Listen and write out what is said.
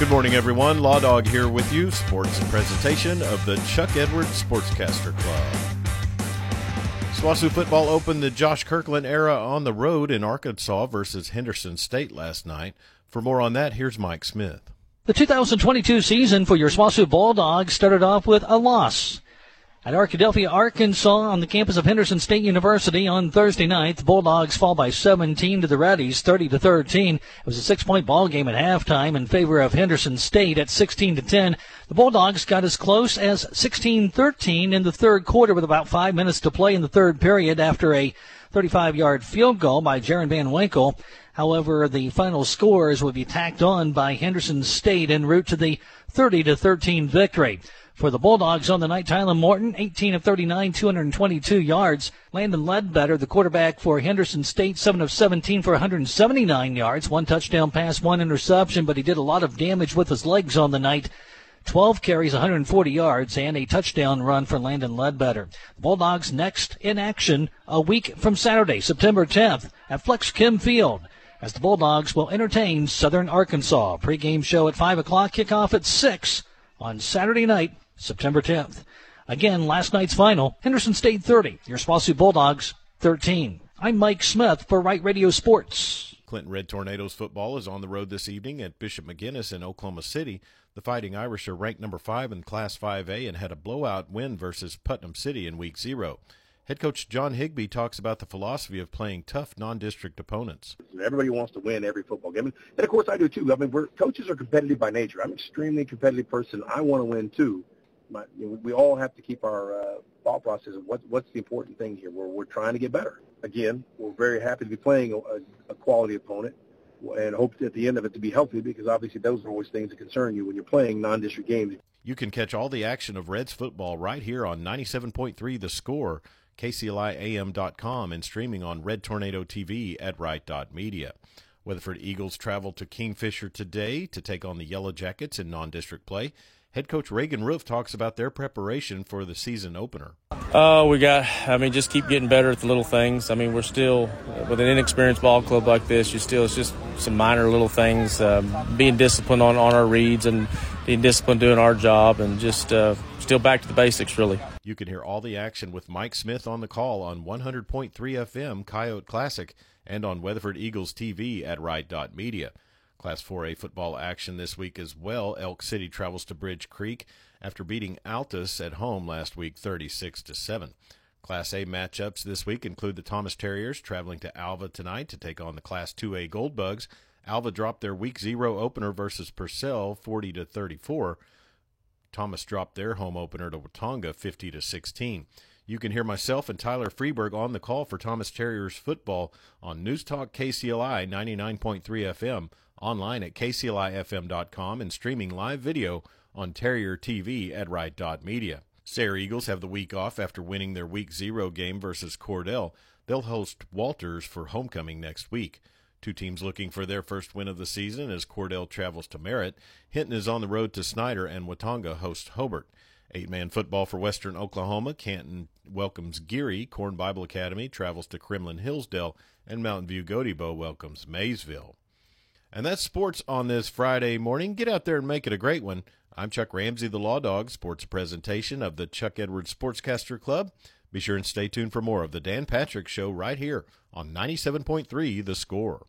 Good morning, everyone. Law Dog here with you. Sports presentation of the Chuck Edwards Sportscaster Club. Swasu football opened the Josh Kirkland era on the road in Arkansas versus Henderson State last night. For more on that, here's Mike Smith. The 2022 season for your Swasu Bulldogs started off with a loss. At Arkadelphia, Arkansas, on the campus of Henderson State University on Thursday night, the Bulldogs fall by 17 to the Raddies, 30-13. It was a 6-point ball game at halftime in favor of Henderson State at 16-10. The Bulldogs got as close as 16-13 in the third quarter with about 5 minutes to play in the third period after a 35-yard field goal by Jaron Van Winkle. However, the final scores would be tacked on by Henderson State en route to the 30-13 victory. For the Bulldogs on the night, Tyler Morton, 18 of 39, 222 yards. Landon Ledbetter, the quarterback for Henderson State, 7 of 17 for 179 yards. One touchdown pass, one interception, but he did a lot of damage with his legs on the night. 12 carries, 140 yards, and a touchdown run for Landon Ledbetter. The Bulldogs next in action a week from Saturday, September 10th, at Flex Kim Field, as the Bulldogs will entertain Southern Arkansas. Pre-game show at 5 o'clock, kickoff at 6 on Saturday night, September 10th. Again, last night's final, Henderson State 30, your Swasu Bulldogs 13. I'm Mike Smith for Wright Radio Sports. Clinton Red Tornadoes football is on the road this evening at Bishop McGuinness in Oklahoma City. The Fighting Irish are ranked number 5 in Class 5A and had a blowout win versus Putnam City in Week 0. Head coach John Higbee talks about the philosophy of playing tough non-district opponents. Everybody wants to win every football game. And, of course, I do, too. I mean, coaches are competitive by nature. I'm an extremely competitive person. I want to win, too. We all have to keep our thought process of what's the important thing here. We're trying to get better. Again, we're very happy to be playing a quality opponent and hope at the end of it to be healthy, because obviously those are always things that concern you when you're playing non-district games. You can catch all the action of Reds football right here on 97.3 The Score, KCLIAM.com, and streaming on Red Tornado TV at Wright.media. Weatherford Eagles travel to Kingfisher today to take on the Yellow Jackets in non-district play. Head coach Reagan Roof talks about their preparation for the season opener. Just keep getting better at the little things. I mean, we're still, with an inexperienced ball club like this, it's just some minor little things, being disciplined on our reads and being disciplined doing our job, and just still back to the basics, really. You can hear all the action with Mike Smith on the call on 100.3 FM Coyote Classic and on Weatherford Eagles TV at Wright.media. Class 4A football action this week as well. Elk City travels to Bridge Creek after beating Altus at home last week 36-7. Class A matchups this week include the Thomas Terriers traveling to Alva tonight to take on the Class 2A Goldbugs. Alva dropped their Week 0 opener versus Purcell 40-34. Thomas dropped their home opener to Watonga 50-16. You can hear myself and Tyler Freeberg on the call for Thomas Terriers football on News Talk KCLI 99.3 FM, online at kclifm.com, and streaming live video on Terrier TV at Wright.media. Sayre Eagles have the week off after winning their Week 0 game versus Cordell. They'll host Walters for homecoming next week. Two teams looking for their first win of the season as Cordell travels to Merritt. Hinton is on the road to Snyder, and Watonga hosts Hobart. 8-man football for Western Oklahoma. Canton welcomes Geary. Corn Bible Academy travels to Kremlin-Hillsdale, and Mountain View Gotebo welcomes Maysville. And that's sports on this Friday morning. Get out there and make it a great one. I'm Chuck Ramsey, the Law Dog, sports presentation of the Chuck Edwards Sportscaster Club. Be sure and stay tuned for more of The Dan Patrick Show right here on 97.3 The Score.